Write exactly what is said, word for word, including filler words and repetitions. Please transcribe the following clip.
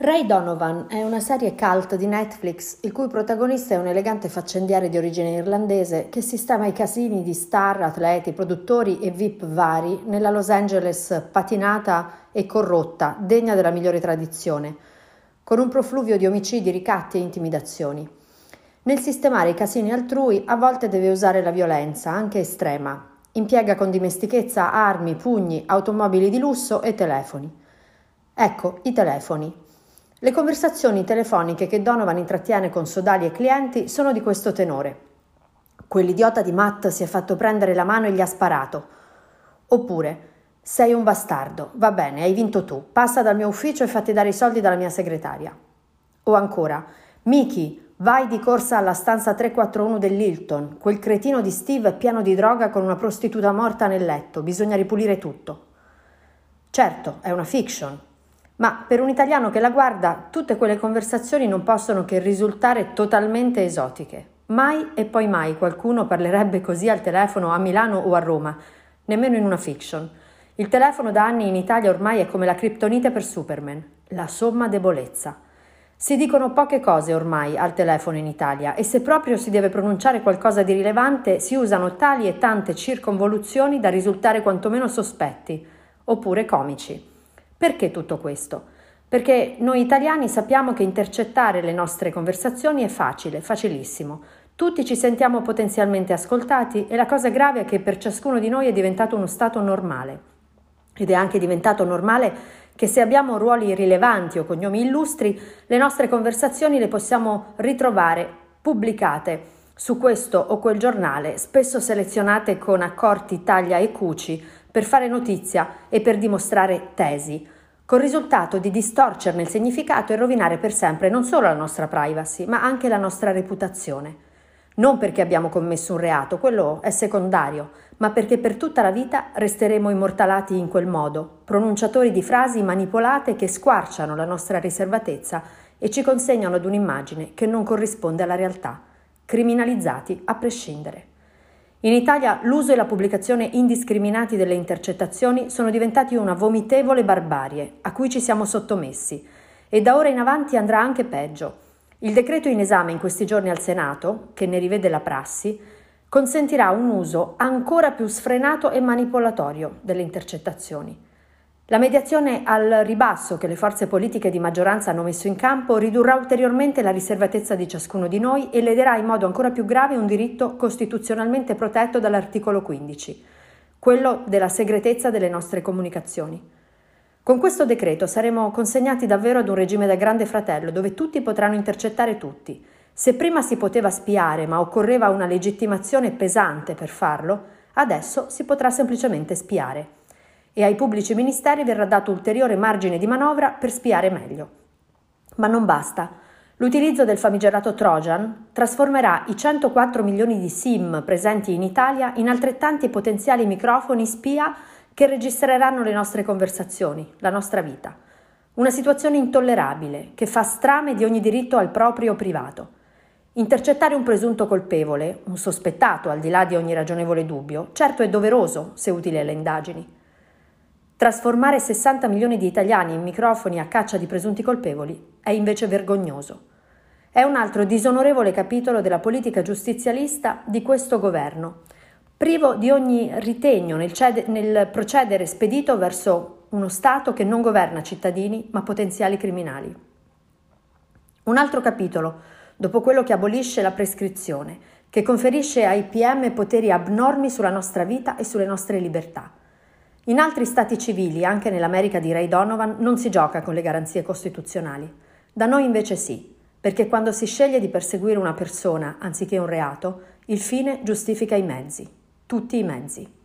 Ray Donovan è una serie cult di Netflix il cui protagonista è un elegante faccendiere di origine irlandese che sistema i casini di star, atleti, produttori e V I P vari nella Los Angeles patinata e corrotta, degna della migliore tradizione, con un profluvio di omicidi, ricatti e intimidazioni. Nel sistemare i casini altrui a volte deve usare la violenza, anche estrema. Impiega con dimestichezza armi, pugni, automobili di lusso e telefoni. Ecco, i telefoni. Le conversazioni telefoniche che Donovan intrattiene con sodali e clienti sono di questo tenore. Quell'idiota di Matt si è fatto prendere la mano e gli ha sparato. Oppure, sei un bastardo, va bene, hai vinto tu, passa dal mio ufficio e fatti dare i soldi dalla mia segretaria. O ancora, Miki, vai di corsa alla stanza tre quattro uno del Lilton, quel cretino di Steve è pieno di droga con una prostituta morta nel letto, bisogna ripulire tutto. Certo, è una fiction. Ma per un italiano che la guarda, tutte quelle conversazioni non possono che risultare totalmente esotiche. Mai e poi mai qualcuno parlerebbe così al telefono a Milano o a Roma, nemmeno in una fiction. Il telefono da anni in Italia ormai è come la kryptonite per Superman, la somma debolezza. Si dicono poche cose ormai al telefono in Italia e se proprio si deve pronunciare qualcosa di rilevante si usano tali e tante circonvoluzioni da risultare quantomeno sospetti, oppure comici. Perché tutto questo? Perché noi italiani sappiamo che intercettare le nostre conversazioni è facile, facilissimo. Tutti ci sentiamo potenzialmente ascoltati e la cosa grave è che per ciascuno di noi è diventato uno stato normale. Ed è anche diventato normale che se abbiamo ruoli rilevanti o cognomi illustri, le nostre conversazioni le possiamo ritrovare pubblicate su questo o quel giornale, spesso selezionate con accorti taglia e cuci, per fare notizia e per dimostrare tesi, col risultato di distorcerne il significato e rovinare per sempre non solo la nostra privacy, ma anche la nostra reputazione. Non perché abbiamo commesso un reato, quello è secondario, ma perché per tutta la vita resteremo immortalati in quel modo, pronunciatori di frasi manipolate che squarciano la nostra riservatezza e ci consegnano ad un'immagine che non corrisponde alla realtà, criminalizzati a prescindere. In Italia l'uso e la pubblicazione indiscriminati delle intercettazioni sono diventati una vomitevole barbarie a cui ci siamo sottomessi e da ora in avanti andrà anche peggio. Il decreto in esame in questi giorni al Senato, che ne rivede la prassi, consentirà un uso ancora più sfrenato e manipolatorio delle intercettazioni. La mediazione al ribasso che le forze politiche di maggioranza hanno messo in campo ridurrà ulteriormente la riservatezza di ciascuno di noi e lederà in modo ancora più grave un diritto costituzionalmente protetto dall'articolo quindici, quello della segretezza delle nostre comunicazioni. Con questo decreto saremo consegnati davvero ad un regime da grande fratello, dove tutti potranno intercettare tutti. Se prima si poteva spiare, ma occorreva una legittimazione pesante per farlo, adesso si potrà semplicemente spiare. E ai pubblici ministeri verrà dato ulteriore margine di manovra per spiare meglio. Ma non basta. L'utilizzo del famigerato Trojan trasformerà i centoquattro milioni di SIM presenti in Italia in altrettanti potenziali microfoni spia che registreranno le nostre conversazioni, la nostra vita. Una situazione intollerabile che fa strame di ogni diritto al proprio privato. Intercettare un presunto colpevole, un sospettato al di là di ogni ragionevole dubbio, certo è doveroso se utile alle indagini. Trasformare sessanta milioni di italiani in microfoni a caccia di presunti colpevoli è invece vergognoso. È un altro disonorevole capitolo della politica giustizialista di questo governo, privo di ogni ritegno nel, cede- nel procedere spedito verso uno Stato che non governa cittadini ma potenziali criminali. Un altro capitolo, dopo quello che abolisce la prescrizione, che conferisce ai P M poteri abnormi sulla nostra vita e sulle nostre libertà. In altri stati civili, anche nell'America di Ray Donovan, non si gioca con le garanzie costituzionali. Da noi invece sì, perché quando si sceglie di perseguire una persona anziché un reato, il fine giustifica i mezzi, tutti i mezzi.